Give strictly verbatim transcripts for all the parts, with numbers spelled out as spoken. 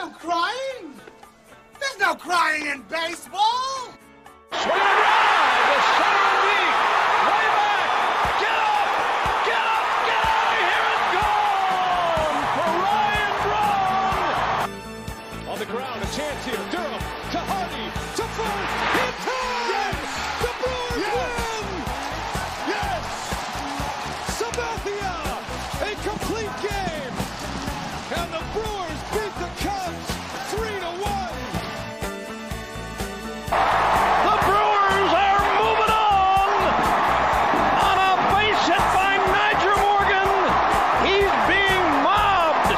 no crying. There's no crying in baseball. Swing around to center deep. Way back. Get up. Get up. Get up. Here it goes for Ryan Braun. On the ground, a chance here. Durham to Hardy to first. It's home. Yes. The Brewers win. Yes. Sabathia. A complete game. And the Brewers beat the Cubs three to one. The Brewers are moving on on a base hit by Niger Morgan. He's being mobbed.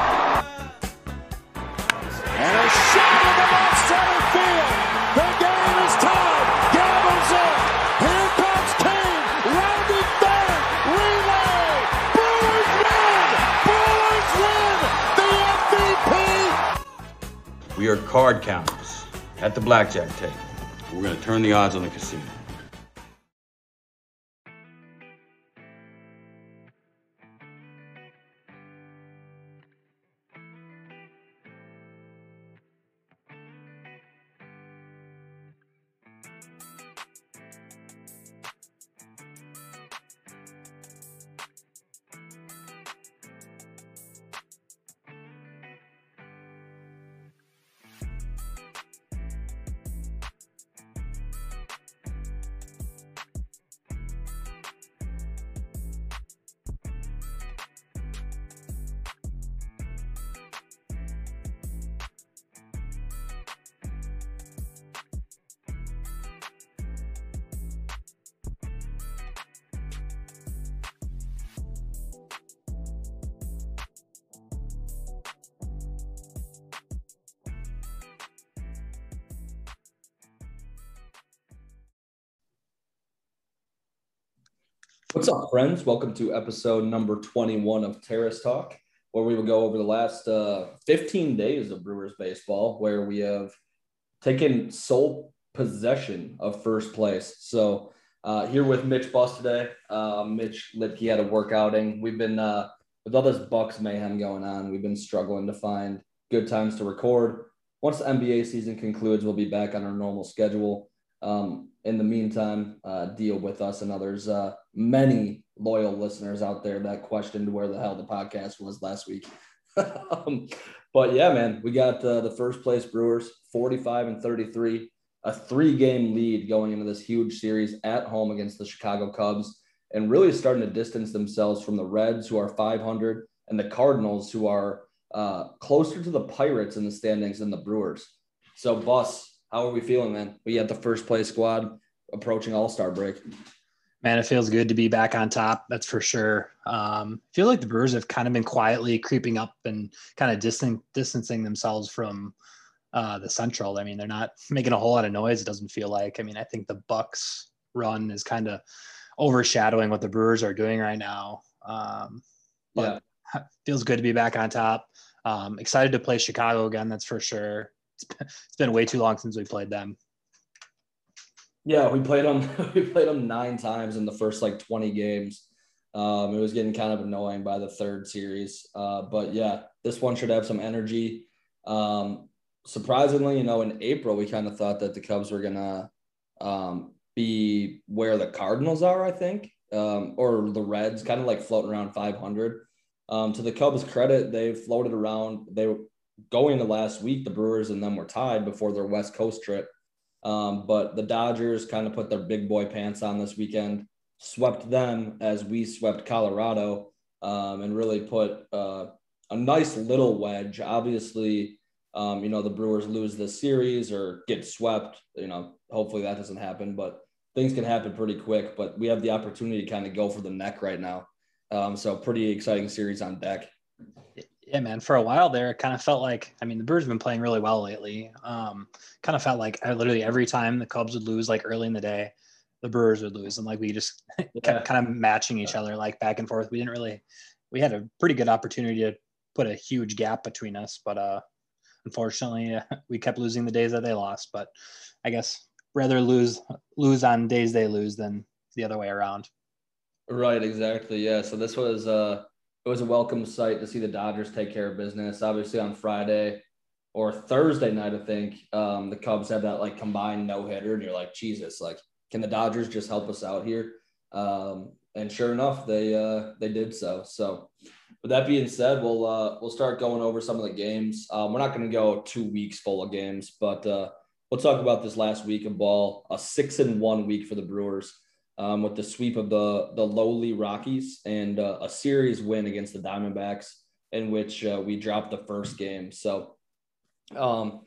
And a shot in the left center field. The game is tied. Gamble's in. Here comes Kane. Rounding third. Relay. Brewers win. Brewers win. The M V P. We are card counters at the blackjack table. We're going to turn the odds on the casino. What's up, friends? Welcome to episode number twenty-one of Terrace Talk, where we will go over the last uh, fifteen days of Brewers baseball, where we have taken sole possession of first place. So uh, here with Mitch Boss today. Uh, Mitch Litke had a work outing. We've been, uh, with all this Bucks mayhem going on, we've been struggling to find good times to record. Once the N B A season concludes, we'll be back on our normal schedule. Um, in the meantime, uh, deal with us and others. Uh, many loyal listeners out there that questioned where the hell the podcast was last week. um, but yeah, man, we got uh, the first place Brewers, forty-five and thirty-three, a three game lead going into this huge series at home against the Chicago Cubs, and really starting to distance themselves from the Reds, who are five hundred, and the Cardinals, who are uh, closer to the Pirates in the standings than the Brewers. So Bus, how are we feeling, man? We got the first place squad approaching All-Star break. Man, it feels good to be back on top. That's for sure. Um, I feel like the Brewers have kind of been quietly creeping up and kind of distan- distancing themselves from uh, the Central. I mean, they're not making a whole lot of noise, it doesn't feel like. I mean, I think the Bucks run is kind of overshadowing what the Brewers are doing right now. Um, but yeah. It feels good to be back on top. Um, excited to play Chicago again, that's for sure. It's been way too long since we played them. Yeah, we played them. We played them nine times in the first like twenty games. Um, it was getting kind of annoying by the third series. Uh, but yeah, this one should have some energy. Um, surprisingly, you know, in April we kind of thought that the Cubs were gonna um, be where the Cardinals are, I think, um, or the Reds, kind of like floating around five hundred. Um, to the Cubs' credit, they floated around. They were. Going into last week, the Brewers and them were tied before their West Coast trip. Um, but the Dodgers kind of put their big boy pants on this weekend, swept them as we swept Colorado, um, and really put uh, a nice little wedge. Obviously, um, you know, the Brewers lose this series or get swept. You know, hopefully that doesn't happen, but things can happen pretty quick. But we have the opportunity to kind of go for the neck right now. Um, so pretty exciting series on deck. Yeah, man, for a while there, it kind of felt like, I mean, the Brewers have been playing really well lately. Um, kind of felt like I literally every time the Cubs would lose, like early in the day, the Brewers would lose. And like, we just yeah. kind of matching each other, like back and forth. We didn't really, we had a pretty good opportunity to put a huge gap between us. But uh, unfortunately, uh, we kept losing the days that they lost. But I guess rather lose, lose on days they lose than the other way around. Right, exactly. Yeah. So this was, uh, it was a welcome sight to see the Dodgers take care of business. Obviously on Friday, or Thursday night, I think um, the Cubs have that like combined no hitter, and you're like, Jesus, like, can the Dodgers just help us out here? Um, and sure enough, they uh, they did so. So, with that being said, we'll uh, we'll start going over some of the games. Um, we're not going to go two weeks full of games, but uh, we'll talk about this last week of ball. A six and one week for the Brewers, um, with the sweep of the the lowly Rockies and uh, a series win against the Diamondbacks, in which uh, we dropped the first game. So. Um,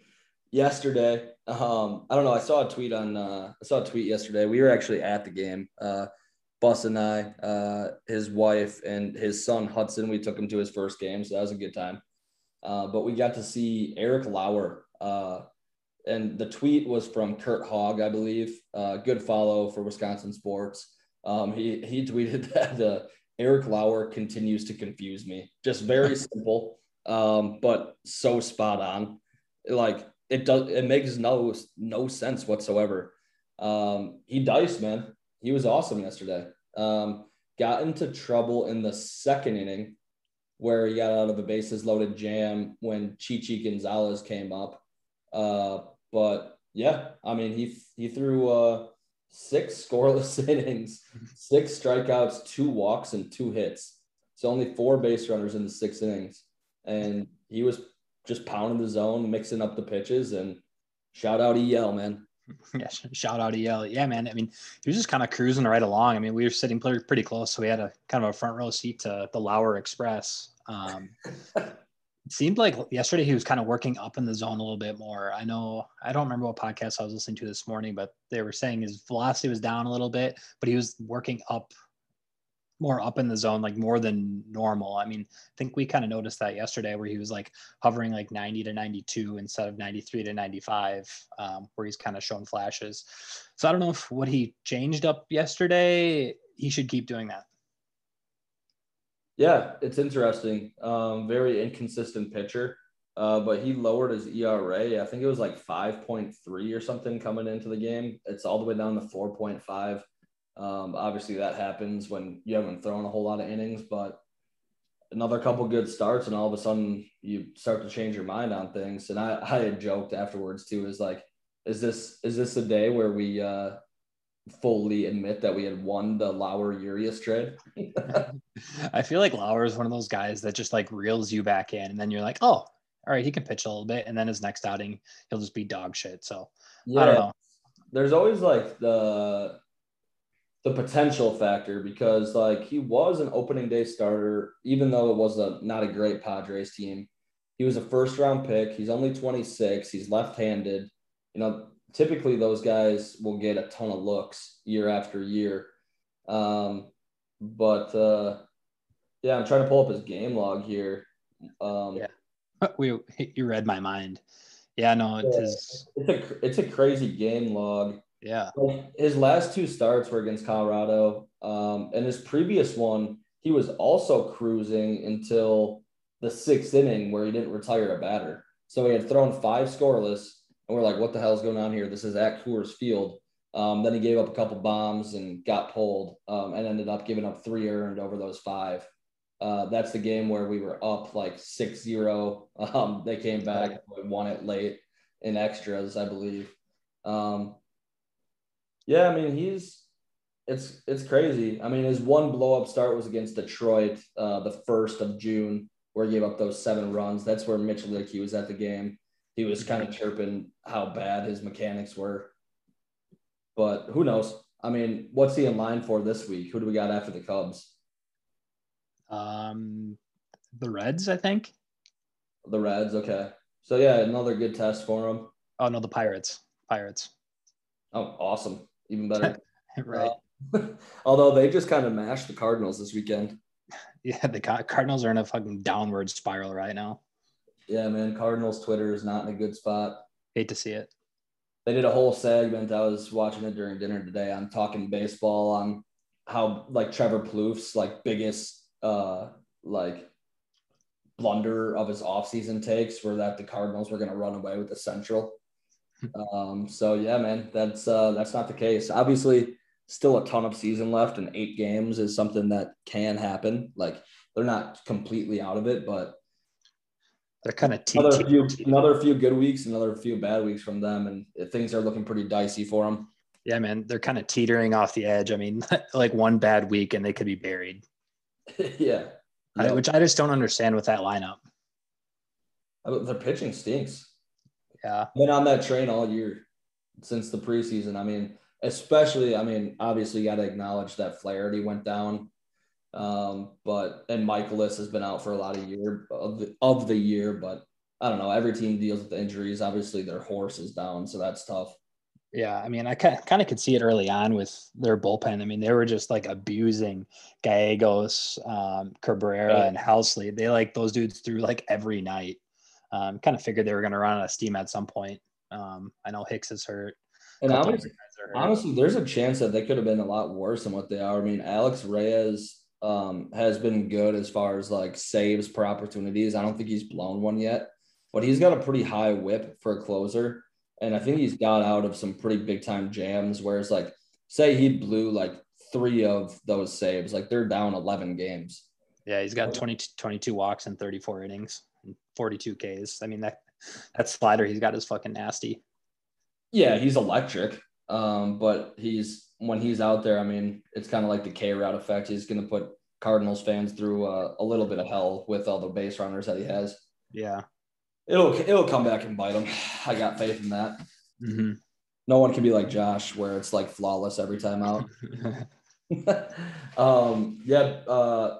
yesterday, um, I don't know. I saw a tweet on, uh, I saw a tweet yesterday. We were actually at the game. Uh, Bus and I, uh, his wife and his son Hudson, we took him to his first game. So that was a good time. Uh, but we got to see Eric Lauer. Uh, and the tweet was from Kurt Hogg, I believe, uh, good follow for Wisconsin sports. Um, he, he tweeted that, uh, Eric Lauer continues to confuse me. Just very simple. Um, but so spot on. Like it does, it makes no no sense whatsoever. Um, he diced, man. He was awesome yesterday. Um, got into trouble in the second inning, where he got out of a bases loaded jam when Chi Chi González came up. Uh, but yeah, I mean he he threw uh, six scoreless innings, six strikeouts, two walks, and two hits. So only four base runners in the six innings, and he was just pounding the zone, mixing up the pitches, and shout out E L, man. Yeah, shout out E L. Yeah, man. I mean, he was just kind of cruising right along. I mean, we were sitting pretty close, so we had a kind of a front row seat to the Lauer Express. Um, it seemed like yesterday he was kind of working up in the zone a little bit more. I know, I don't remember what podcast I was listening to this morning, but they were saying his velocity was down a little bit, but he was working up more up in the zone, like more than normal. I mean, I think we kind of noticed that yesterday where he was like hovering like ninety to ninety-two instead of ninety-three to ninety-five, um, where he's kind of shown flashes. So I don't know if what he changed up yesterday, he should keep doing that. Yeah, it's interesting. Um, very inconsistent pitcher, uh, but he lowered his E R A. I think it was like five point three or something coming into the game. It's all the way down to four point five. Um, obviously that happens when you haven't thrown a whole lot of innings, but another couple good starts and all of a sudden you start to change your mind on things. And I, I had joked afterwards too, is like, is this, is this a day where we, uh, fully admit that we had won the Lauer Urias trade? I feel like Lauer is one of those guys that just like reels you back in and then you're like, oh, all right, he can pitch a little bit. And then his next outing, he'll just be dog shit. So yeah, I don't know. There's always like the, the potential factor, because like he was an opening day starter, even though it was a, not a great Padres team. He was a first round pick. He's only twenty-six. He's left-handed. You know, typically those guys will get a ton of looks year after year. Um, but uh, yeah, I'm trying to pull up his game log here. Um, yeah, we you read my mind. Yeah, no, it yeah, is. It's a it's a crazy game log. Yeah. His last two starts were against Colorado. Um, and his previous one, he was also cruising until the sixth inning where he didn't retire a batter. So he had thrown five scoreless, and we're like, what the hell is going on here? This is at Coors Field. Um, then he gave up a couple bombs and got pulled um, and ended up giving up three earned over those five. Uh, that's the game where we were up like six zero. Um, they came back and won it late in extras, I believe. Um, Yeah, I mean, he's – it's it's crazy. I mean, his one blow-up start was against Detroit uh, the first of June, where he gave up those seven runs. That's where Mitch Litke was at the game. He was kind of chirping how bad his mechanics were. But who knows? I mean, what's he in line for this week? Who do we got after the Cubs? Um, the Reds, I think. The Reds, okay. So, yeah, another good test for him. Oh, no, the Pirates. Pirates. Oh, awesome. Even better. Right. Uh, although they just kind of mashed the Cardinals this weekend. Yeah, the Cardinals are in a fucking downward spiral right now. Yeah, man. Cardinals Twitter is not in a good spot. Hate to see it. They did a whole segment. I was watching it during dinner today on Talking Baseball on how like Trevor Plouffe's like biggest uh like blunder of his offseason takes were that the Cardinals were gonna run away with the Central. Um, so yeah, man, that's, uh, that's not the case. Obviously still a ton of season left, and eight games is something that can happen. Like they're not completely out of it, but they're kind of t- another, t- few, t- another few good weeks, another few bad weeks from them, and things are looking pretty dicey for them. Yeah, man, they're kind of teetering off the edge. I mean, like one bad week and they could be buried. yeah. I, yep. Which I just don't understand with that lineup. Their pitching stinks. Yeah. Been on that train all year since the preseason. I mean, especially, I mean, obviously you got to acknowledge that Flaherty went down. Um, but, and Michaelis has been out for a lot of year of the, of the year, but I don't know. Every team deals with injuries. Obviously their horse is down. So that's tough. Yeah. I mean, I kind of could see it early on with their bullpen. I mean, they were just like abusing Gallegos, um, Cabrera yeah. and Housley. They like those dudes through like every night. Um, kind of figured they were going to run out of steam at some point. Um, I know Hicks is hurt. And honestly, hurt. honestly, there's a chance that they could have been a lot worse than what they are. I mean, Alex Reyes um, has been good as far as like saves per opportunities. I don't think he's blown one yet, but he's got a pretty high whip for a closer. And I think he's got out of some pretty big time jams where it's like, say he blew like three of those saves, like they're down eleven games. Yeah. He's got twenty-two, twenty-two walks and thirty-four innings. forty-two Ks. I mean, that that slider he's got is fucking nasty. Yeah, he's electric. Um, but he's when he's out there, I mean, it's kind of like the K route effect. He's going to put Cardinals fans through uh, a little bit of hell with all the base runners that he has. Yeah, it'll it'll come back and bite him. I got faith in that. Mm-hmm. No one can be like Josh, where it's like flawless every time out. um, yeah, uh,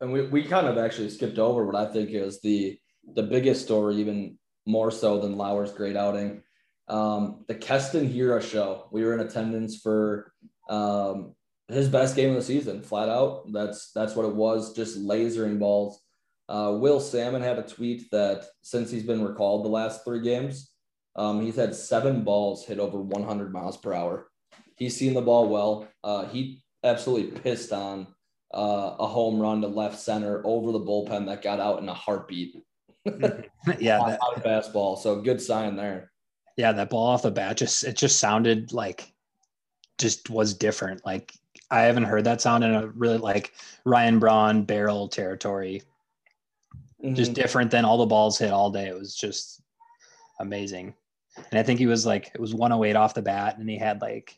and we we kind of actually skipped over what I think is the the biggest story, even more so than Lauer's great outing, um, the Keston Hiura show. We were in attendance for um, his best game of the season, flat out. That's that's what it was, just lasering balls. Uh, Will Salmon had a tweet that since he's been recalled the last three games, um, he's had seven balls hit over one hundred miles per hour. He's seen the ball well. Uh, he absolutely pissed on uh, a home run to left center over the bullpen that got out in a heartbeat. yeah, that fastball. So good sign there. Yeah, that ball off the bat just it just sounded like just was different. Like I haven't heard that sound in a really like Ryan Braun barrel territory. Mm-hmm. Just different than all the balls hit all day. It was just amazing. And I think he was like it was one oh eight off the bat, and he had like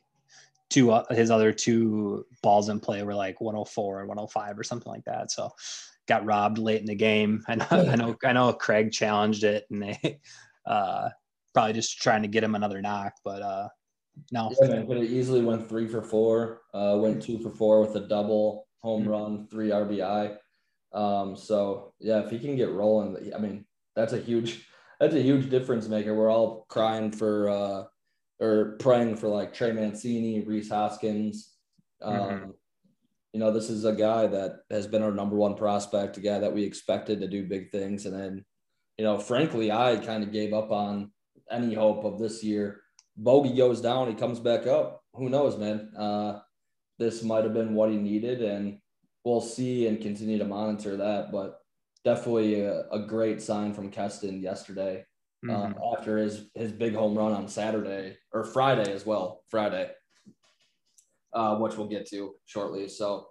two uh, his other two balls in play were like one oh four and one oh five or something like that. So. Got robbed late in the game. I know, I know, I know Craig challenged it and they uh, probably just trying to get him another knock, but uh, no. Yeah, but it easily went three for four, uh, went two for four with a double, home mm-hmm. run, three R B I. Um, so yeah, if he can get rolling, I mean, that's a huge, that's a huge difference maker. We're all crying for, uh, or praying for like Trey Mancini, Reese Hoskins, um, mm-hmm. You know, this is a guy that has been our number one prospect, a guy that we expected to do big things. And then, you know, frankly, I kind of gave up on any hope of this year. Bogey goes down, he comes back up. Who knows, man? Uh, this might have been what he needed, and we'll see and continue to monitor that. But definitely a, a great sign from Keston yesterday mm-hmm. um, after his, his big home run on Saturday or Friday as well, Friday. Uh, which we'll get to shortly. So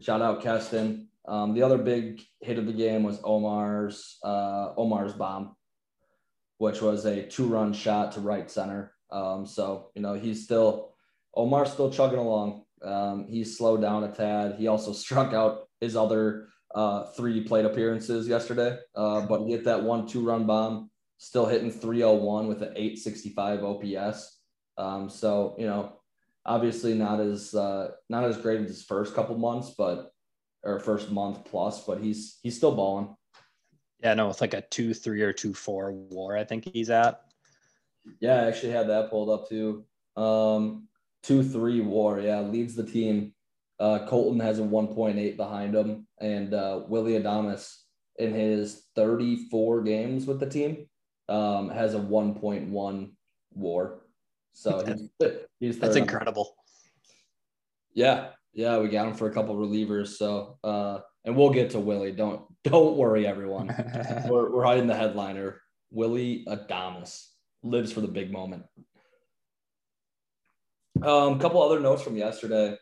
shout out Keston. Um, the other big hit of the game was Omar's uh, Omar's bomb, which was a two-run shot to right center. Um, so, you know, he's still – Omar's still chugging along. Um, he's slowed down a tad. He also struck out his other uh, three plate appearances yesterday, uh, but he hit that one two-run bomb, still hitting three oh one with an eight sixty-five O P S. Um, so, you know, obviously not as uh, not as great as his first couple months, but or first month plus, but he's he's still balling. Yeah, no, it's like a two three or two four WAR. I think he's at. Yeah, I actually had that pulled up too. Um, two three WAR. Yeah, leads the team. Uh, Kolten has a one point eight behind him, and uh, Willy Adames in his thirty four games with the team um, has a one point one WAR. So he's, he's that's incredible. Yeah. Yeah. We got him for a couple of relievers. So, uh, and we'll get to Willie. Don't, don't worry, everyone. we're, we're hiding the headliner. Willy Adames lives for the big moment. Um, couple other notes from yesterday.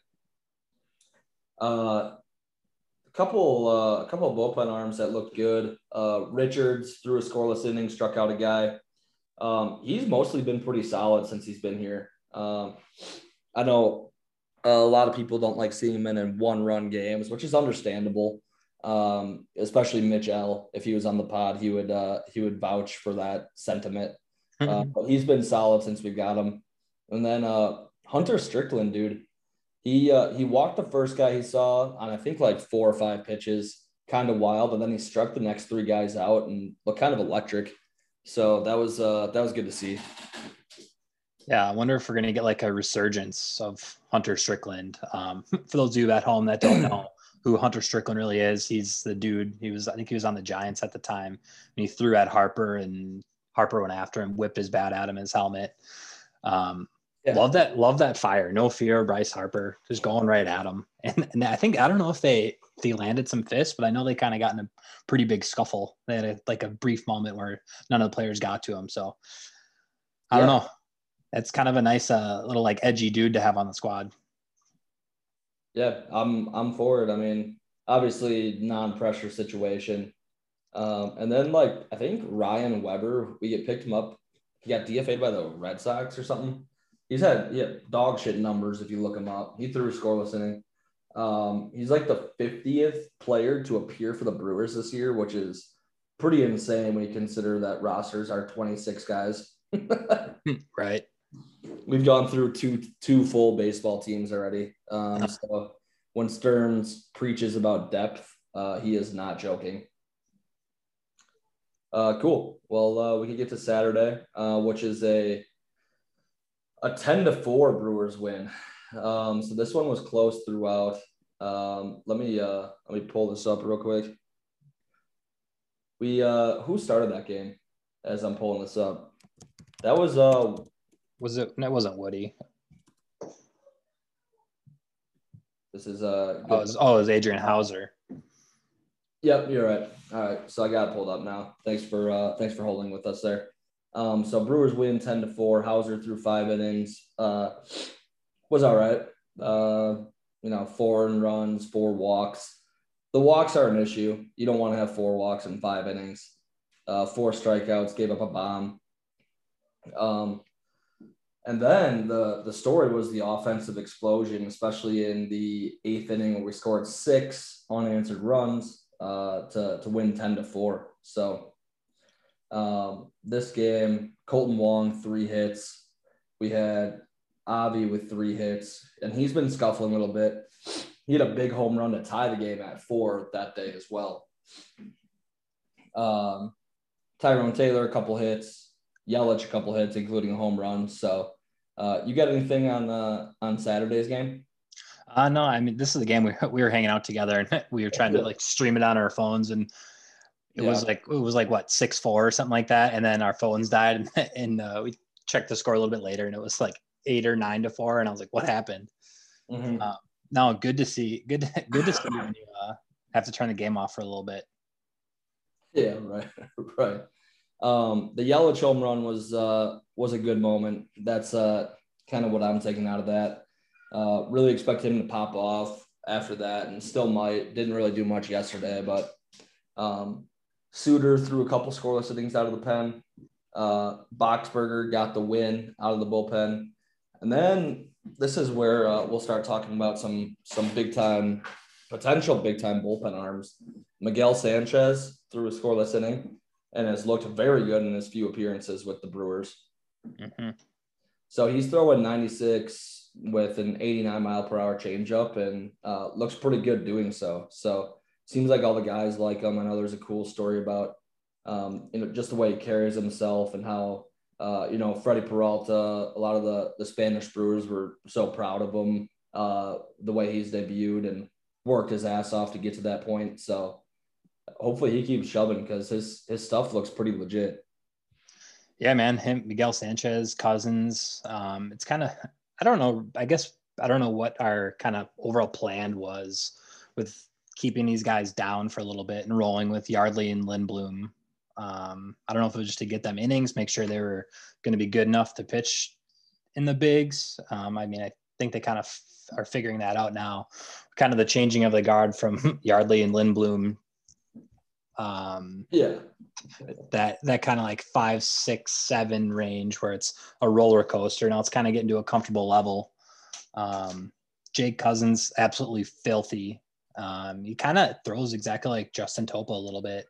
Uh, couple uh, a couple of bullpen arms that looked good. Uh, Richards threw a scoreless inning, struck out a guy. Um, he's mostly been pretty solid since he's been here. Um, I know a lot of people don't like seeing him in, in one-run games, which is understandable. Um, especially Mitch L. If he was on the pod, he would uh, he would vouch for that sentiment. Uh, but he's been solid since we've got him. And then uh, Hunter Strickland, dude. He uh, he walked the first guy he saw on, I think, like four or five pitches, kind of wild, but then he struck the next three guys out and looked kind of electric. So that was uh, that was good to see. Yeah, I wonder if we're going to get like a resurgence of Hunter Strickland. Um, for those of you at home that don't know who Hunter Strickland really is, he's the dude. He was, I think he was on the Giants at the time, and he threw at Harper, and Harper went after him, whipped his bat at him in his helmet. Um, Yeah. Love that. Love that fire. No fear. Bryce Harper just going right at him. And, and I think, I don't know if they, they landed some fists, but I know they kind of got in a pretty big scuffle. They had a, like a brief moment where none of the players got to him. So I yeah. don't know. That's kind of a nice uh, little like edgy dude to have on the squad. Yeah. I'm, I'm for it. I mean, obviously non-pressure situation. Um, and then like, I think Ryan Weber, we get picked him up. He got D F A'd by the Red Sox or something. He's had yeah, dog shit numbers if you look him up. He threw a scoreless inning. Um, he's like the fiftieth player to appear for the Brewers this year, which is pretty insane when you consider that rosters are twenty-six guys. Right. We've gone through two two full baseball teams already. Um, so when Stearns preaches about depth, uh, he is not joking. Uh, cool. Well, uh, we can get to Saturday, uh, which is a – A ten to four Brewers win. Um, so this one was close throughout. Um, let me uh, let me pull this up real quick. We uh, who started that game? As I'm pulling this up, that was uh, was it? No, it wasn't Woody. This is uh, oh, it was, oh, it was Adrian Houser. Yep, you're right. All right, so I got it pulled up now. Thanks for uh, thanks for holding with us there. Um, so Brewers win ten to four. Hauser threw five innings. Uh, was all right. Uh, you know, four earned runs, four walks. The walks are an issue. You don't want to have four walks in five innings. Uh, four strikeouts, gave up a bomb. Um, and then the, the story was the offensive explosion, especially in the eighth inning where we scored six unanswered runs uh, to, to win ten to four. So Um, this game, Kolten Wong, three hits. We had Avi with three hits, and he's been scuffling a little bit. He had a big home run to tie the game at four that day as well. Um, Tyrone Taylor, a couple hits. Yelich, a couple hits, including a home run. So uh, you got anything on uh, on Saturday's game? Uh, no, I mean, this is the game we, we were hanging out together, and we were trying to, like, stream it on our phones, and It yeah. was like, it was like what, six, four or something like that. And then our phones died, and, and uh, we checked the score a little bit later, and it was like eight or nine to four. And I was like, what happened? Mm-hmm. Uh, no, good to see. Good, good to see when you uh, have to turn the game off for a little bit. Yeah. Right. Right. Um, the Yelich home run was, uh, was a good moment. That's uh, kind of what I'm taking out of that. Uh, really expect him to pop off after that, and still might. Didn't really do much yesterday, but um, Suter threw a couple scoreless innings out of the pen. Uh, Boxberger got the win out of the bullpen. And then this is where uh, we'll start talking about some some big-time, potential big-time bullpen arms. Miguel Sánchez threw a scoreless inning and has looked very good in his few appearances with the Brewers. Mm-hmm. So he's throwing ninety-six with an eighty-nine mile per hour changeup, and uh, looks pretty good doing so. So seems like all the guys like him. I know there's a cool story about, um, you know, just the way he carries himself, and how, uh, you know, Freddy Peralta, a lot of the, the Spanish Brewers were so proud of him, uh, the way he's debuted and worked his ass off to get to that point. So hopefully he keeps shoving, because his, his stuff looks pretty legit. Yeah, man. Him, Miguel Sánchez, Cousins. Um, it's kind of, I don't know, I guess, I don't know what our kind of overall plan was with keeping these guys down for a little bit and rolling with Yardley and Lindblom. Um, I don't know if it was just to get them innings, make sure they were going to be good enough to pitch in the bigs. Um, I mean, I think they kind of f- are figuring that out now, kind of the changing of the guard from Yardley and Lindblom. Um, yeah. That that kind of like five, six, seven range where it's a roller coaster. Now it's kind of getting to a comfortable level. Um, Jake Cousins, absolutely filthy. Um, he kind of throws exactly like Justin Topa a little bit.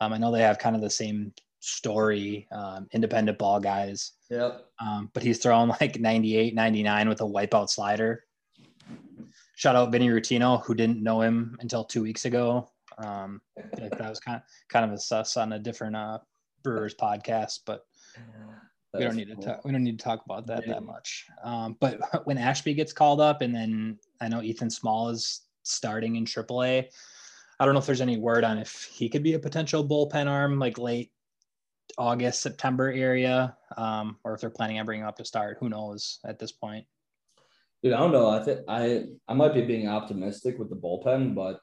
Um, I know they have kind of the same story, um, independent ball guys. Yep. Um, but he's throwing like ninety-eight, ninety-nine with a wipeout slider. Shout out Vinny Rutino, who didn't know him until two weeks ago. Um, that was kind of, kind of a sus on a different uh, Brewers podcast, but we don't need to talk, we don't need to talk about that yeah. that much. Um, but when Ashby gets called up, and then I know Ethan Small is starting in triple A. I don't know if there's any word on if he could be a potential bullpen arm, like late August, September area, um, or if they're planning on bringing him up to start. Who knows at this point? Dude, I don't know. I think I I might be being optimistic with the bullpen, but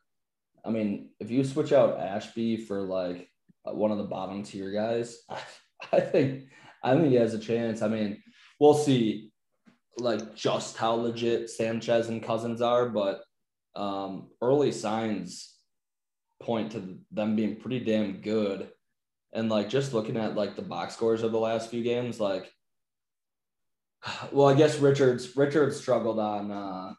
I mean, if you switch out Ashby for like one of the bottom tier guys, I, I think I think he has a chance. I mean, we'll see, like just how legit Sanchez and Cousins are, but um, early signs point to them being pretty damn good. And like just looking at like the box scores of the last few games, like, well, I guess Richards Richards struggled on uh,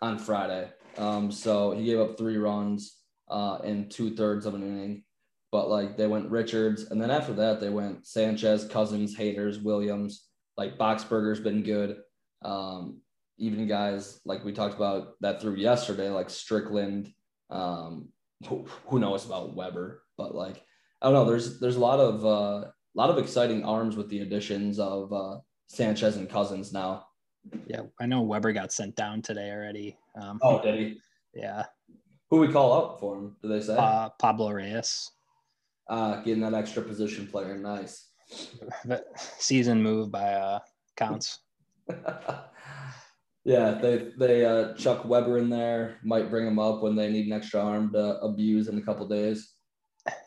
on Friday. Um, so he gave up three runs uh, in two thirds of an inning, but like they went Richards. And then after that, they went Sanchez, Cousins, Haters, Williams, like Boxberger's been good. Um, even guys like we talked about that through yesterday, like Strickland, um, who, who knows about Weber, but like, I don't know. There's, there's a lot of, a uh, lot of exciting arms with the additions of uh, Sanchez and Cousins now. Yeah, I know Weber got sent down today already. Um, oh, did he? Yeah. Who we call up for him, do they say? Uh, Pablo Reyes. Uh, getting that extra position player, nice. Season move by uh, Counts. yeah, they they uh, chuck Weber in there, might bring him up when they need an extra arm to abuse in a couple days.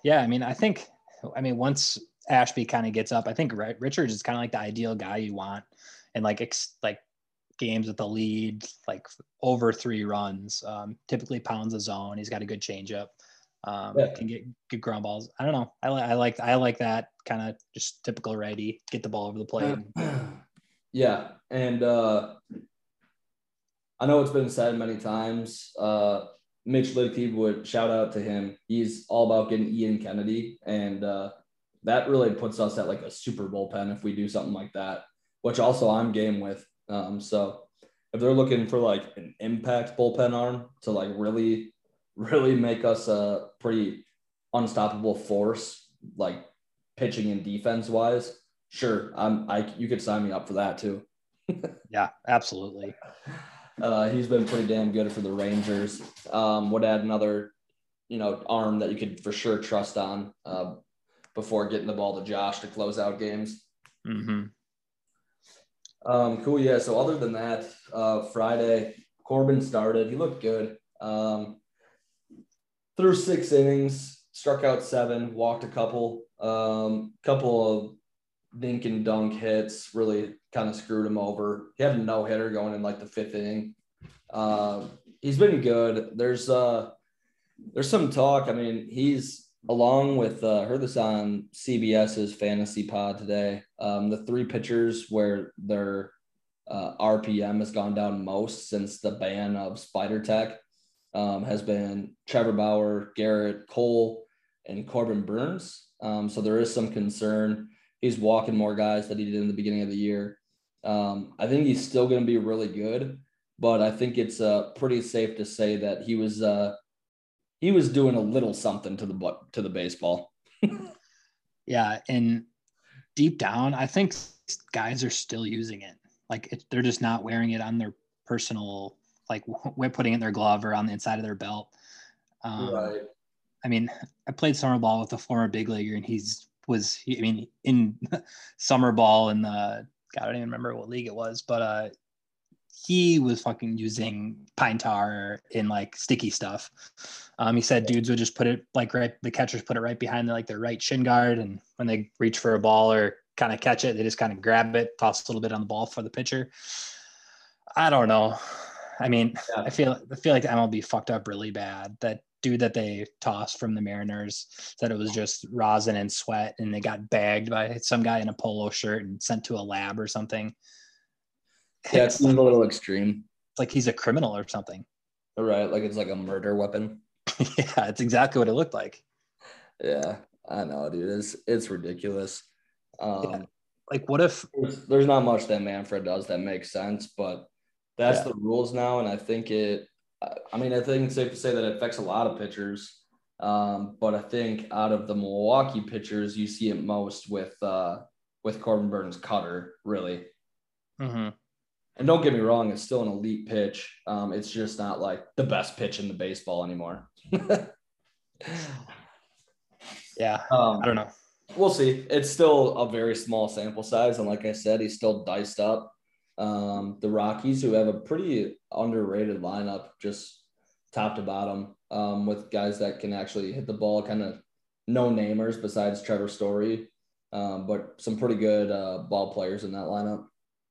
Yeah, I mean, I think, I mean, once Ashby kind of gets up, I think Richards is kind of like the ideal guy you want. And like, ex, like, games with the lead, like over three runs, um, typically pounds the zone. He's got a good changeup, um, yeah. can get good ground balls. I don't know. I, li- I like I like that kind of just typical righty, get the ball over the plate. Yeah, and uh, I know it's been said many times. Uh, Mitch Litke, would shout out to him. He's all about getting Ian Kennedy, and uh, that really puts us at like a super bullpen if we do something like that, which also I'm game with. Um, so if they're looking for like an impact bullpen arm to like really, really make us a pretty unstoppable force, like pitching and defense wise, sure. I'm, I, you could sign me up for that too. Yeah, absolutely. Uh, he's been pretty damn good for the Rangers. Um, would add another, you know, arm that you could for sure trust on, uh, before getting the ball to Josh to close out games. Mm-hmm. Um, cool. Yeah. So other than that, uh, Friday, Corbin started. He looked good. Um, threw six innings, struck out seven, walked a couple, um, couple of dink and dunk hits, really kind of screwed him over. He had a no hitter going in like the fifth inning. Uh, he's been good. There's, uh, there's some talk. I mean, he's, along with, uh, heard this on CBS's fantasy pod today, um, the three pitchers where their uh, R P M has gone down most since the ban of Spider Tech um, has been Trevor Bauer, Garrett Cole, and Corbin Burnes. Um, so there is some concern. He's walking more guys than he did in the beginning of the year. Um, I think he's still going to be really good, but I think it's uh, pretty safe to say that he was uh, – he was doing a little something to the to the baseball. Yeah, and deep down, I think guys are still using it. Like it, they're just not wearing it on their personal, like we're putting it in their glove or on the inside of their belt. Um, right. I mean, I played summer ball with a former big leaguer, and he's was he, I mean in summer ball in the God, I don't even remember what league it was, but uh, he was fucking using pine tar in like sticky stuff. Um, he said dudes would just put it like right, the catchers put it right behind their, like their right shin guard. And when they reach for a ball or kind of catch it, they just kind of grab it, toss a little bit on the ball for the pitcher. I don't know. I mean, yeah. I feel I feel like the M L B fucked up really bad. That dude that they tossed from the Mariners said it was just rosin and sweat, and they got bagged by some guy in a polo shirt and sent to a lab or something. Yeah, it's, it's like, a little extreme. It's like he's a criminal or something. Right, like it's like a murder weapon. Yeah, it's exactly what it looked like. Yeah, I know, dude. It's it's ridiculous. Um, yeah. Like, what if there's, there's not much that Manfred does that makes sense, but that's yeah. the rules now, and I think it. I mean, I think it's safe to say that it affects a lot of pitchers. Um, but I think out of the Milwaukee pitchers, you see it most with uh, with Corbin Burnes' cutter, really. Mm-hmm. And don't get me wrong, it's still an elite pitch. Um, it's just not like the best pitch in the baseball anymore. Yeah, um, I don't know. We'll see. It's still a very small sample size. And like I said, he's still diced up. Um, the Rockies, who have a pretty underrated lineup, just top to bottom, um, with guys that can actually hit the ball, kind of no-namers besides Trevor Story, um, but some pretty good uh, ball players in that lineup.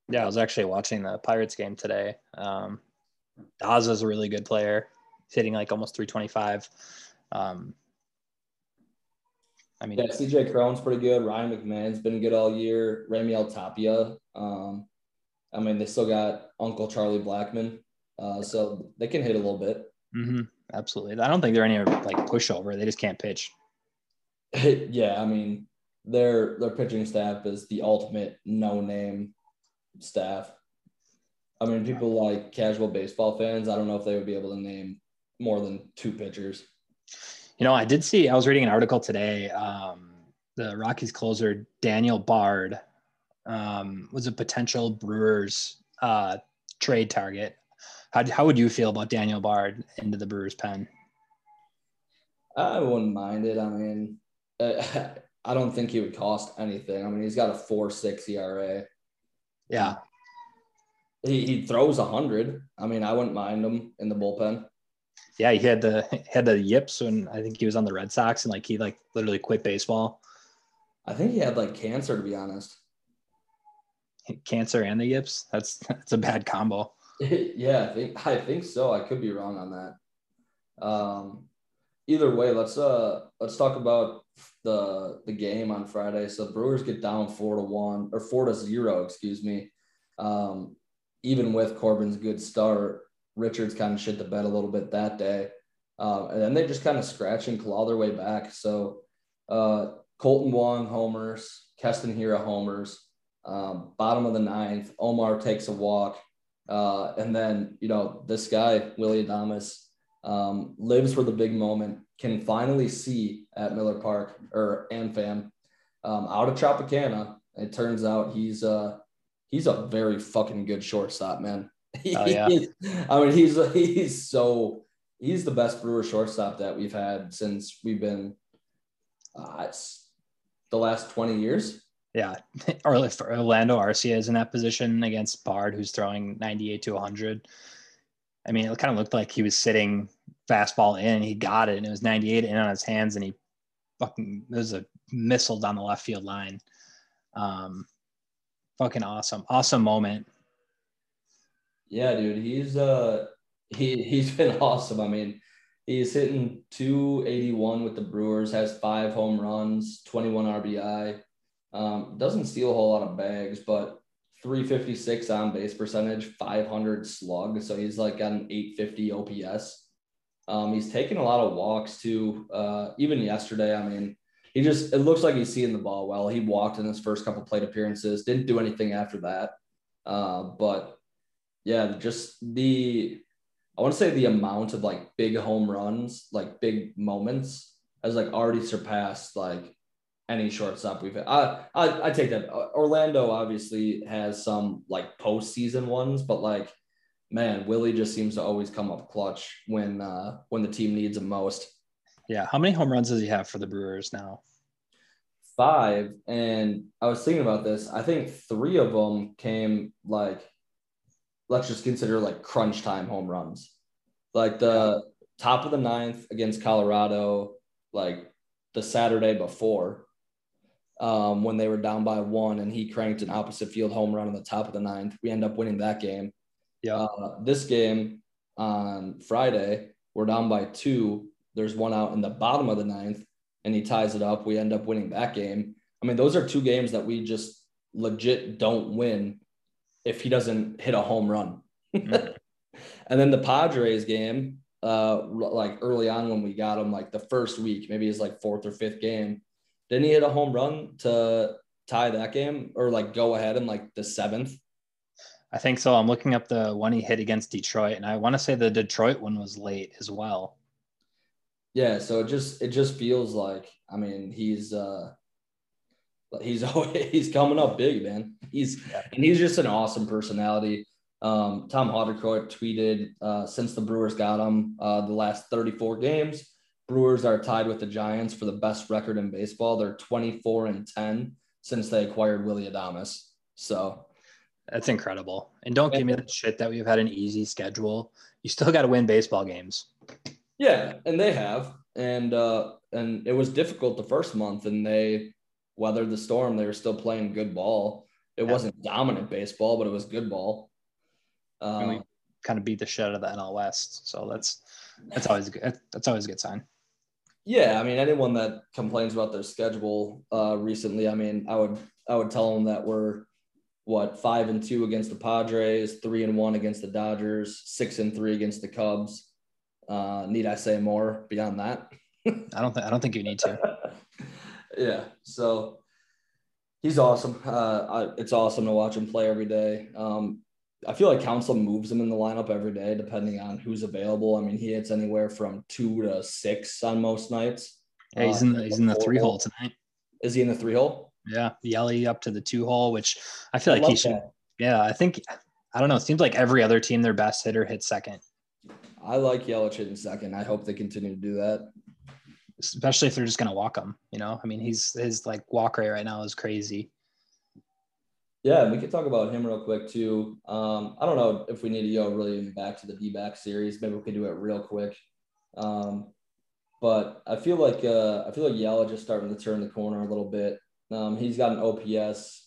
Yeah, I was actually watching the Pirates game today. Um, Daza's a really good player. He's hitting like almost three twenty-five. Um, I mean, yeah, C J Crone's pretty good. Ryan McMahon's been good all year. Raimiel Tapia. Um, I mean, they still got Uncle Charlie Blackmon, uh, so they can hit a little bit. Mm-hmm. Absolutely. I don't think they're any like pushover. They just can't pitch. Yeah, I mean, their their pitching staff is the ultimate no-name staff. I mean, people like casual baseball fans, I don't know if they would be able to name more than two pitchers. You know, I did see, I was reading an article today. Um, the Rockies closer, Daniel Bard, um, was a potential Brewers uh, trade target. How, how would you feel about Daniel Bard into the Brewers pen? I wouldn't mind it. I mean, uh, I don't think he would cost anything. I mean, he's got a four point six E R A. Yeah. He, he throws a hundred. I mean, I wouldn't mind him in the bullpen. Yeah, he had the he had the yips when I think he was on the Red Sox, and like he like literally quit baseball. I think he had like cancer, to be honest. Cancer and the yips? That's that's a bad combo. Yeah, I think I think so. I could be wrong on that. Um, either way, let's uh let's talk about the the game on Friday. So the Brewers get down four to one or four to zero, excuse me. Um, even with Corbin's good start, Richards kind of shit the bed a little bit that day. Um, and then they just kind of scratch and claw their way back. So uh, Kolten Wong homers, Keston Hiura homers, um, bottom of the ninth, Omar takes a walk. Uh, and then, you know, this guy, Willy Adames, um, lives for the big moment, can finally see at Miller Park or AmFam um, out of Tropicana. It turns out he's uh, he's a very fucking good shortstop, man. Oh, yeah. I mean, he's he's so he's the best Brewer shortstop that we've had since we've been uh, the last twenty years. Yeah, Orlando Arcia is in that position against Bard, who's throwing ninety-eight to one hundred. I mean, it kind of looked like he was sitting fastball in. He got it, and it was ninety-eight in on his hands, and he fucking it was a missile down the left field line. Um, fucking awesome, awesome moment. Yeah, dude, he's uh he he's been awesome. I mean, he's hitting two eighty-one with the Brewers, has five home runs, twenty-one R B I. Um, doesn't steal a whole lot of bags, but three fifty-six on base percentage, five hundred slug. So he's like got an eight fifty O P S. Um, he's taking a lot of walks too. Uh, even yesterday, I mean, he just it looks like he's seeing the ball well. He walked in his first couple plate appearances, didn't do anything after that, uh, but. Yeah, just the – I want to say the amount of, like, big home runs, like, big moments has, like, already surpassed, like, any shortstop we've had. I, I, I take that. Orlando obviously has some, like, postseason ones, but, like, man, Willie just seems to always come up clutch when uh, when the team needs him most. Yeah, how many home runs does he have for the Brewers now? Five, and I was thinking about this. I think three of them came, like – let's just consider like crunch time home runs, like the top of the ninth against Colorado, like the Saturday before um, when they were down by one and he cranked an opposite field home run on the top of the ninth. We end up winning that game. Yeah. Uh, this game on Friday, we're down by two. There's one out in the bottom of the ninth, and he ties it up. We end up winning that game. I mean, those are two games that we just legit don't win if he doesn't hit a home run. Mm-hmm. And then the Padres game, uh, like early on when we got him, like the first week, maybe it's like fourth or fifth game, didn't he hit a home run to tie that game or like go ahead in like the seventh? I think so. I'm looking up the one he hit against Detroit, and I want to say the Detroit one was late as well. Yeah, so it just it just feels like, I mean, he's uh, he's always, he's coming up big, man. He's and he's just an awesome personality. Um, Tom Haudricourt tweeted uh, since the Brewers got him, uh, the last thirty-four games, Brewers are tied with the Giants for the best record in baseball. They're twenty-four and ten since they acquired Willy Adames. So that's incredible. And don't give me that shit that we've had an easy schedule. You still got to win baseball games. Yeah, and they have. And uh, and it was difficult the first month, and they weathered the storm. They were still playing good ball. It yeah. wasn't dominant baseball, but it was good ball. Um, and we kind of beat the shit out of the N L West. So that's that's always good. That's always a good sign. Yeah, I mean, anyone that complains about their schedule uh, recently, I mean, I would I would tell them that we're what, five and two against the Padres, three and one against the Dodgers, six and three against the Cubs. Uh, need I say more beyond that? I don't think, I don't think you need to. Yeah. So he's awesome. Uh, I, it's awesome to watch him play every day. Um, I feel like Council moves him in the lineup every day, depending on who's available. I mean, he hits anywhere from two to six on most nights. Yeah, he's in the, uh, he's in the three hole tonight. Is he in the three hole? Yeah, Yelich up to the two hole, which I feel I like he should. That. Yeah, I think, I don't know. It seems like every other team, their best hitter hits second. I like Yelich hitting second. I hope they continue to do that. Especially if they're just going to walk him, you know? I mean, he's his like walk rate right now is crazy. Yeah, we could talk about him real quick too. Um, I don't know if we need to go really back to the D-back series. Maybe we could do it real quick. Um, but I feel like uh, I feel like Yelich is starting to turn the corner a little bit. Um, he's got an O P S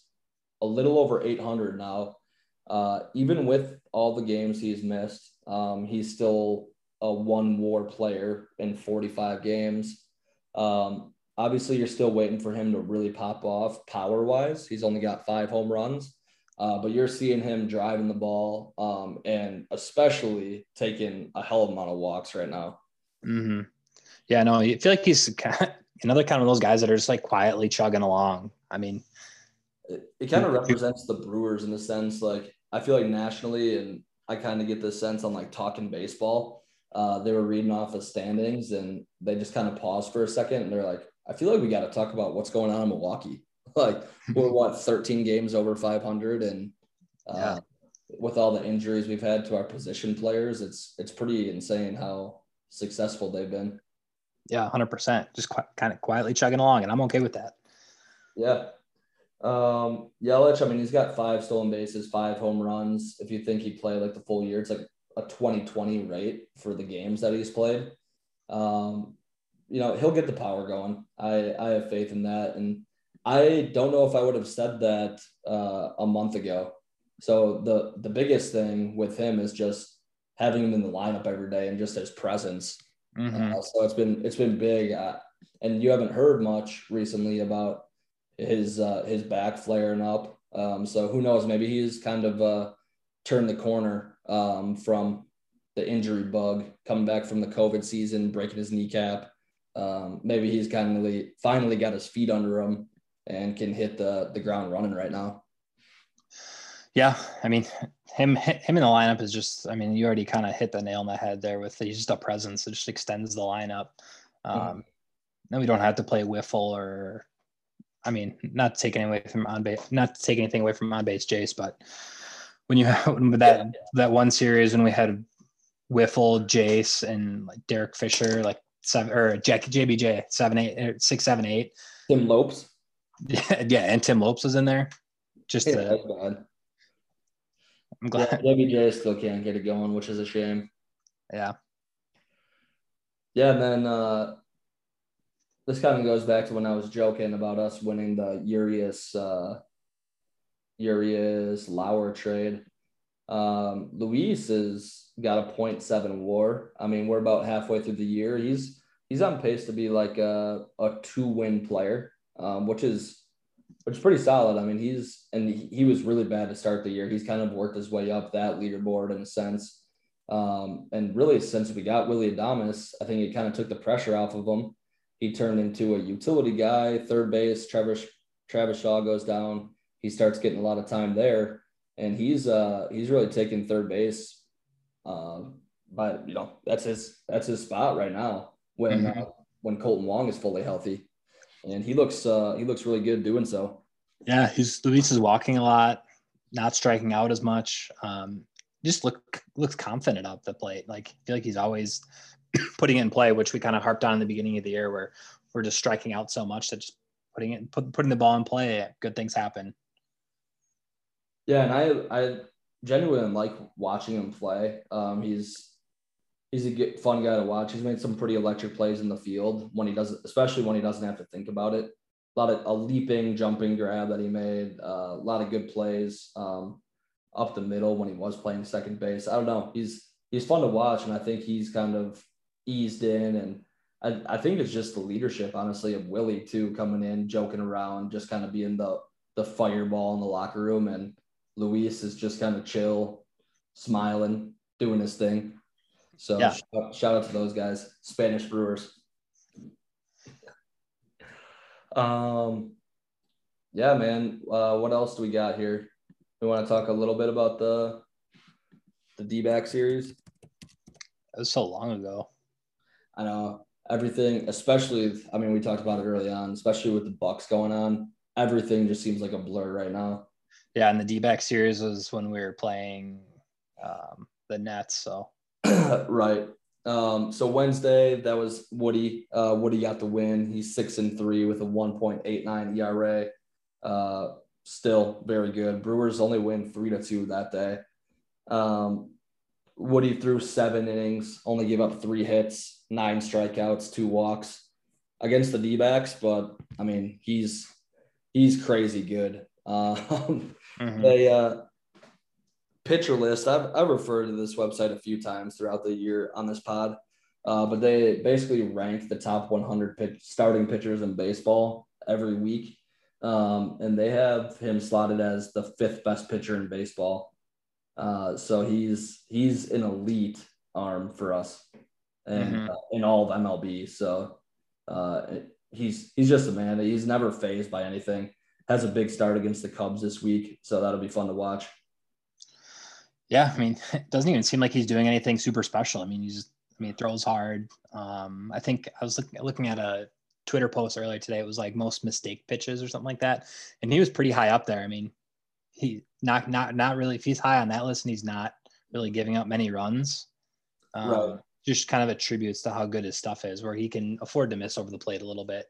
a little over eight hundred now. Uh, even with all the games he's missed, um, he's still a one war player in forty-five games. Um, obviously, you're still waiting for him to really pop off power-wise. He's only got five home runs, uh, but you're seeing him driving the ball um, and especially taking a hell of a amount of walks right now. Mm-hmm. Yeah, no, I feel like he's kind of another kind of those guys that are just like quietly chugging along. I mean, it, it kind of represents the Brewers in the sense, like, I feel like nationally, and I kind of get this sense on like Talking Baseball. Uh, they were reading off the standings and they just kind of paused for a second. And they're like, I feel like we got to talk about what's going on in Milwaukee. Like we're what, thirteen games over five hundred. And uh, yeah. with all the injuries we've had to our position players, it's, it's pretty insane how successful they've been. Yeah. a hundred percent. Just qu- kind of quietly chugging along, and I'm okay with that. Yeah. Um, Yelich, I mean, he's got five stolen bases, five home runs. If you think he played like the full year, it's like a twenty twenty rate for the games that he's played. Um, you know, he'll get the power going. I, I have faith in that. And I don't know if I would have said that uh, a month ago. So the, the biggest thing with him is just having him in the lineup every day and just his presence. Mm-hmm. Uh, so it's been, it's been big. Uh, and you haven't heard much recently about his, uh, his back flaring up. Um, so who knows, maybe he's kind of uh, turned the corner um, from the injury bug, coming back from the COVID season, breaking his kneecap. Um, maybe he's kind of really, finally got his feet under him and can hit the, the ground running right now. Yeah. I mean, him, him in the lineup is just, I mean, you already kind of hit the nail on the head there with, he's just a presence that just extends the lineup. Um, mm-hmm. Then we don't have to play Wiffle or, I mean, not taking away from on base, not to take anything away from on base Jace, but when you have that, yeah. that one series when we had Wiffle, Jace, and like Derek Fisher, like seven or Jack J B J, seven, eight, six, seven, eight. Tim Lopes. Yeah. Yeah. And Tim Lopes was in there. Just yeah, to, God. I'm glad yeah, J B J still can't get it going, which is a shame. Yeah. Yeah. And then uh, this kind of goes back to when I was joking about us winning the Urias, uh, Urias Lauer trade. Um, Luis has got a point seven war. I mean, we're about halfway through the year. He's he's on pace to be like a, a two-win player, um, which is which is pretty solid. I mean, he's and he was really bad to start the year. He's kind of worked his way up that leaderboard in a sense. Um, and really, since we got Willy Adames, I think it kind of took the pressure off of him. He turned into a utility guy, third base. Travis Travis Shaw goes down. He starts getting a lot of time there, and he's uh he's really taking third base. Uh, but you know that's his that's his spot right now when mm-hmm. uh, when Kolten Wong is fully healthy, and he looks uh he looks really good doing so. Yeah, he's Luis is walking a lot, not striking out as much. Um, just look looks confident out the plate. Like I feel like he's always putting it in play, which we kind of harped on in the beginning of the year, where we're just striking out so much that just putting it, put, putting the ball in play, good things happen. Yeah. And I, I genuinely like watching him play. Um, he's, he's a fun guy to watch. He's made some pretty electric plays in the field when he doesn't, especially when he doesn't have to think about it. A lot of a leaping, jumping grab that he made, uh, a lot of good plays um, up the middle when he was playing second base. I don't know. He's, he's fun to watch. And I think he's kind of eased in, and I, I think it's just the leadership, honestly, of Willie too, coming in, joking around, just kind of being the the fireball in the locker room, and Luis is just kind of chill, smiling, doing his thing. So yeah. shout, shout out to those guys, Spanish Brewers. Um, yeah, man. Uh, what else do we got here? We want to talk a little bit about the the D-back series. That was so long ago. I know everything, especially, I mean, we talked about it early on, especially with the Bucks going on, everything just seems like a blur right now. Yeah. And the D-back series was when we were playing um, the Nets. So, right. Um, so Wednesday that was Woody, uh, Woody got the win. He's six and three with a one point eight nine E R A. Uh, still very good. Brewers only win three to two that day. Um, Woody threw seven innings, only gave up three hits, nine strikeouts, two walks against the D-backs. But I mean, he's he's crazy good. Uh, mm-hmm. They uh, pitcher list. I've I've referred to this website a few times throughout the year on this pod, uh, but they basically rank the top one hundred pitch, starting pitchers in baseball every week, um, and they have him slotted as the fifth best pitcher in baseball. Uh, so he's he's an elite arm for us, and mm-hmm. uh, in all of M L B. So uh, he's he's just a man. He's never phased by anything. Has a big start against the Cubs this week, so that'll be fun to watch. Yeah, I mean, it doesn't even seem like he's doing anything super special. I mean, he just I mean, throws hard. Um, I think I was looking looking at a Twitter post earlier today. It was like most mistake pitches or something like that, and he was pretty high up there. I mean. He not not not really. If he's high on that list and he's not really giving up many runs, um, right. Just kind of attributes to how good his stuff is, where he can afford to miss over the plate a little bit.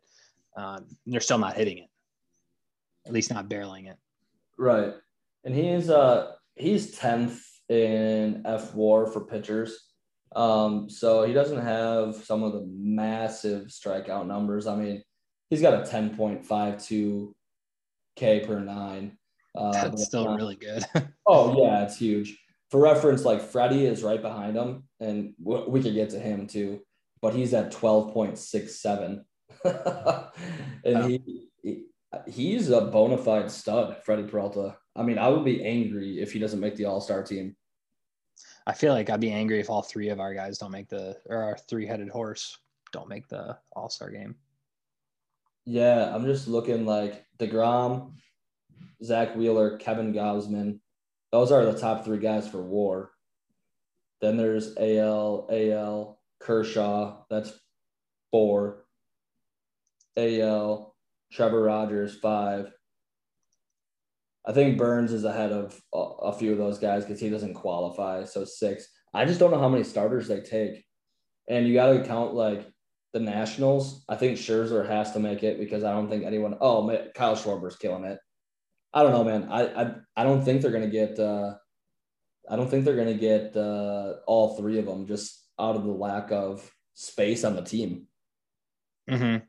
Um, and they're still not hitting it, at least not barreling it. Right, and he's uh he's tenth in F W A R for pitchers, um, so he doesn't have some of the massive strikeout numbers. I mean, he's got a ten point five two K per nine. Uh, That's still uh, really good. Oh yeah, it's huge. For reference, like Freddy is right behind him, and w- we could get to him too, but he's at twelve point six seven. And oh. he, he he's a bona fide stud, Freddy Peralta. I mean, I would be angry if he doesn't make the all-star team. I feel like I'd be angry if all three of our guys don't make the, or our three-headed horse don't make the all-star game. Yeah, I'm just looking like DeGrom, Zach Wheeler, Kevin Gausman. Those are the top three guys for war. Then there's A L, A L, Kershaw. That's four. A L, Trevor Rogers, five. I think Burnes is ahead of a, a few of those guys because he doesn't qualify, so six. I just don't know how many starters they take. And you got to count, like, the Nationals. I think Scherzer has to make it because I don't think anyone – oh, man, Kyle Schwarber's killing it. I don't know, man. I I, I don't think they're going to get uh, – I don't think they're going to get uh, all three of them just out of the lack of space on the team. Mm-hmm.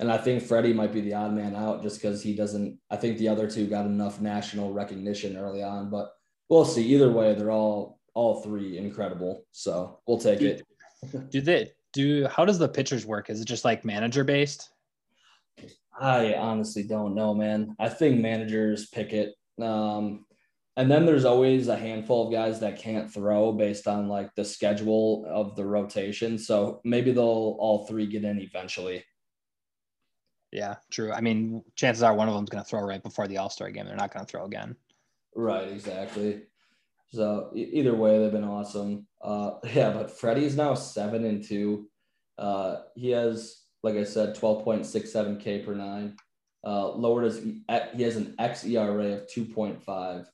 And I think Freddie might be the odd man out just because he doesn't – I think the other two got enough national recognition early on. But we'll see. Either way, they're all all three incredible, so we'll take do, it. do they do? How does the pitchers work? Is it just like manager based? I honestly don't know, man. I think managers pick it. Um, and then there's always a handful of guys that can't throw based on like the schedule of the rotation. So maybe they'll all three get in eventually. Yeah, true. I mean, chances are one of them's going to throw right before the All-Star game. They're not going to throw again. Right, exactly. So e- either way, they've been awesome. Uh, yeah, but Freddie's now seven and two. Uh, he has, like I said, twelve point six seven K per nine. Uh, lowered his, he has an X E R A of two point five.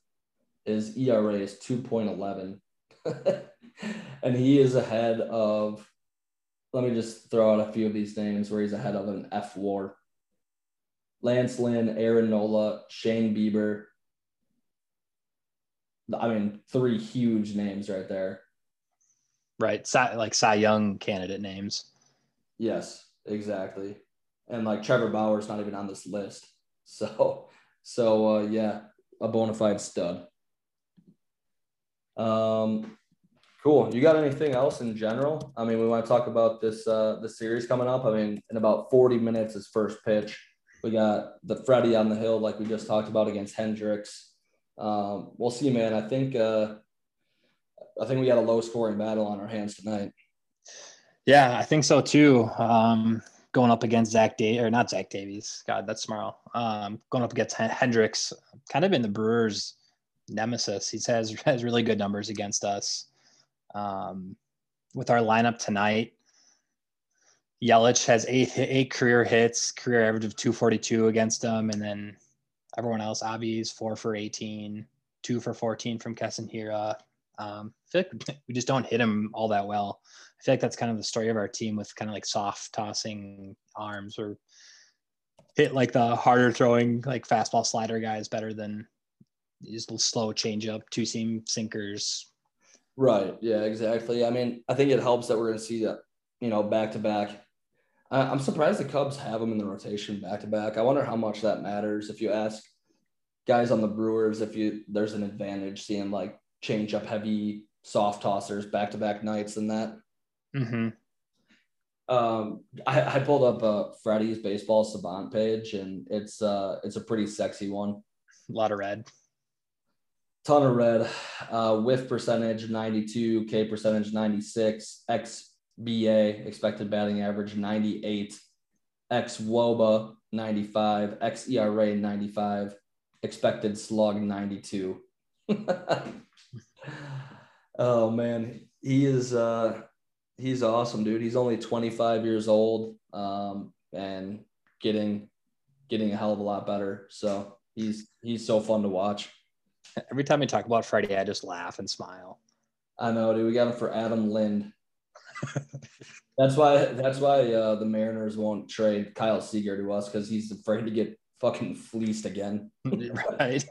His E R A is two point one one. And he is ahead of, let me just throw out a few of these names where he's ahead of an F W A R. Lance Lynn, Aaron Nola, Shane Bieber. I mean, three huge names right there. Right. Cy, like Cy Young candidate names. Yes, exactly. And like Trevor Bauer is not even on this list. So, so uh, yeah, a bona fide stud. Um, cool. You got anything else in general? I mean, we want to talk about this, uh, the series coming up. I mean, in about forty minutes is first pitch. We got the Freddie on the hill, like we just talked about against Hendricks. Um, we'll see, man. I think, uh, I think we got a low scoring battle on our hands tonight. Yeah, I think so too. Um, going up against Zach Davies, or not Zach Davies. God, that's tomorrow. Um, going up against Hendricks, kind of in the Brewers' nemesis. He has has really good numbers against us. Um, with our lineup tonight, Yelich has eight eight career hits, career average of two forty-two against him, and then everyone else. Abby's four for eighteen, two for fourteen from Keston Hiura. Um, I feel like we just don't hit him all that well. I feel like that's kind of the story of our team with kind of like soft tossing arms, or hit like the harder throwing, like fastball slider guys better than just slow change up, two seam sinkers. Right. Yeah, exactly. I mean, I think it helps that we're going to see that, you know, back to back. I'm surprised the Cubs have them in the rotation back to back. I wonder how much that matters. If you ask guys on the Brewers, if you, there's an advantage seeing like change up heavy soft tossers back to back nights and that. Mm-hmm. Um, I, I pulled up uh, Freddy's baseball savant page, and it's uh it's a pretty sexy one. A lot of red. Ton of red. Uh, whiff percentage ninety-two, K percentage ninety-six, X B A expected batting average ninety-eight, X W O B A ninety-five, X E R A ninety-five, expected slug ninety-two. Oh man, he is uh he's awesome, dude. He's only twenty-five years old, um and getting getting a hell of a lot better. So he's he's so fun to watch. Every time we talk about Friday, I just laugh and smile. I know, dude. We got him for Adam Lind. that's why that's why uh the Mariners won't trade Kyle Seager to us, because he's afraid to get fucking fleeced again. Right.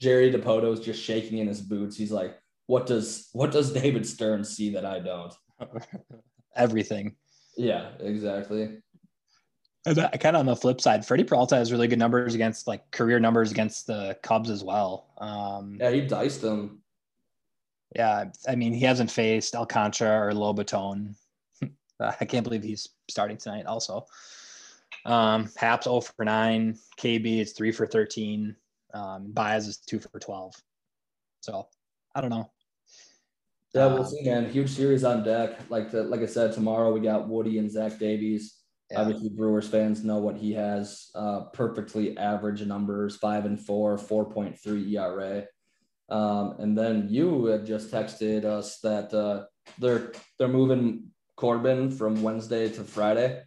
Jerry DePoto's just shaking in his boots. He's like, what does what does David Stern see that I don't? Everything. Yeah, exactly. Kind of on the flip side, Freddy Peralta has really good numbers against, like, career numbers against the Cubs as well. Um, yeah, he diced them. Yeah, I mean, he hasn't faced Alcantara or Lobatone. I can't believe he's starting tonight also. Um, Haps oh for nine. K B is three for thirteen. Um, Baez is two for twelve. So I don't know. Yeah, we'll um, see, man. Huge series on deck. Like the, like I said, tomorrow we got Woody and Zach Davies. Yeah. Obviously, Brewers fans know what he has. Uh, perfectly average numbers, five and four, four point three E R A. Um, and then you had just texted us that uh, they're they're moving Corbin from Wednesday to Friday.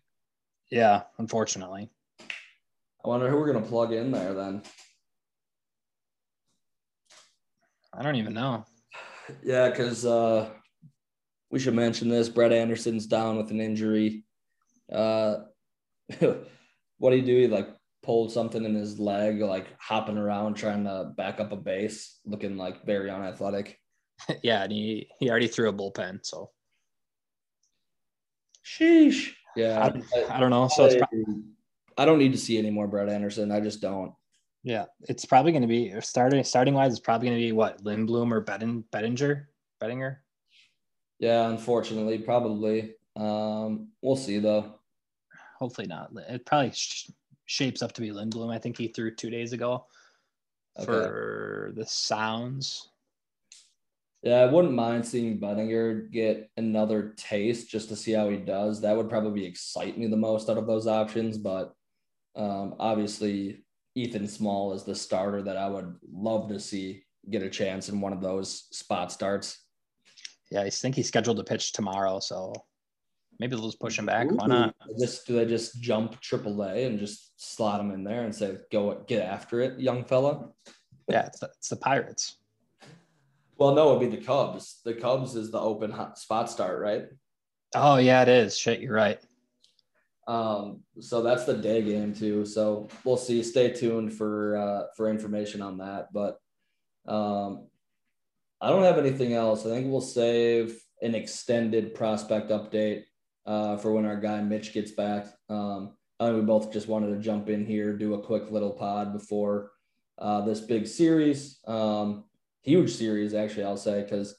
Yeah, unfortunately. I wonder who we're gonna plug in there then. I don't even know. Yeah, because uh, we should mention this. Brett Anderson's down with an injury. Uh, what did he do? He, like, pulled something in his leg, like, hopping around trying to back up a base, looking, like, very unathletic. Yeah, and he, he already threw a bullpen, so. Sheesh. Yeah. I, I don't know. So I, it's probably... I don't need to see any more Brett Anderson. I just don't. Yeah, it's probably going to be starting starting wise. It's probably going to be what, Lindblom or Beden, Bedinger, Bedinger. Yeah, unfortunately, probably. Um, we'll see though. Hopefully not. It probably sh- shapes up to be Lindblom. I think he threw two days ago okay. for the Sounds. Yeah, I wouldn't mind seeing Bedinger get another taste just to see how he does. That would probably excite me the most out of those options. But um, obviously, Ethan Small is the starter that I would love to see get a chance in one of those spot starts. Yeah, I think he's scheduled to pitch tomorrow, so maybe they'll just push him back. Ooh, why not? Just, do they just jump triple A and just slot him in there and say, go get after it, young fella? Yeah, it's the, it's the Pirates. Well, no, it'd be the Cubs. The Cubs is the open spot start, right? Oh, yeah, it is. Shit, you're right. Um, so that's the day game too. So we'll see. Stay tuned for uh, for information on that. But um, I don't have anything else. I think we'll save an extended prospect update uh, for when our guy Mitch gets back. Um, I think we both just wanted to jump in here, do a quick little pod before uh, this big series, um, huge series actually. I'll say because,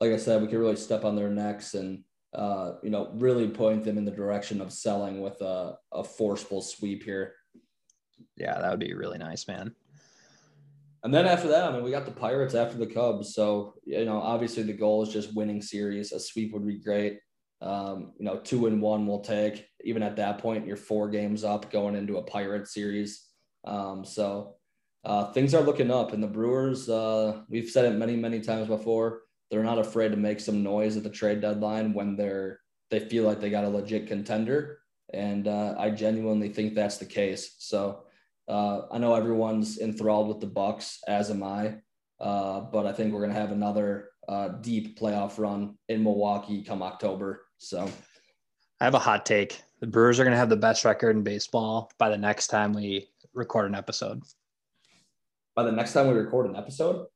like I said, we can really step on their necks and. Uh, you know, really point them in the direction of selling with a, a forceful sweep here. Yeah, that would be really nice, man. And then after that, I mean, we got the Pirates after the Cubs. So, you know, obviously the goal is just winning series. A sweep would be great. Um, you know, two and one will take. Even at that point, you're four games up going into a Pirate series. Um, so uh, things are looking up. And the Brewers, uh, we've said it many, many times before, they're not afraid to make some noise at the trade deadline when they're they feel like they got a legit contender. And uh, I genuinely think that's the case. So uh, I know everyone's enthralled with the Bucks, as am I. Uh, but I think we're going to have another uh, deep playoff run in Milwaukee come October. So I have a hot take. The Brewers are going to have the best record in baseball by the next time we record an episode. By the next time we record an episode?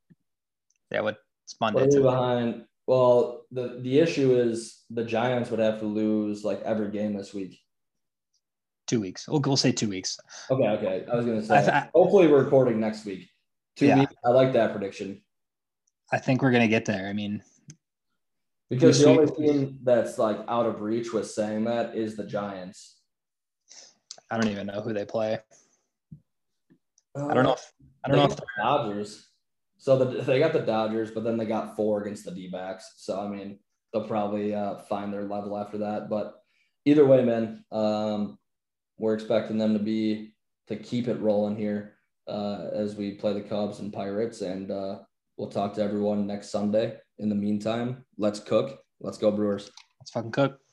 Yeah, what? It's Monday. Too. Behind, well, the, the issue is the Giants would have to lose like every game this week. Two weeks. We'll, we'll say two weeks. Okay, okay. I was going to say, th- hopefully we're recording next week. Two yeah. weeks. I like that prediction. I think we're going to get there. I mean. Because the only team that's like out of reach with saying that is the Giants. I don't even know who they play. Uh, I don't know if, I don't know if the Dodgers. So the, they got the Dodgers, but then they got four against the D-backs. So, I mean, they'll probably uh, find their level after that. But either way, man, um, we're expecting them to be to keep it rolling here uh, as we play the Cubs and Pirates. And uh, we'll talk to everyone next Sunday. In the meantime, let's cook. Let's go, Brewers. Let's fucking cook.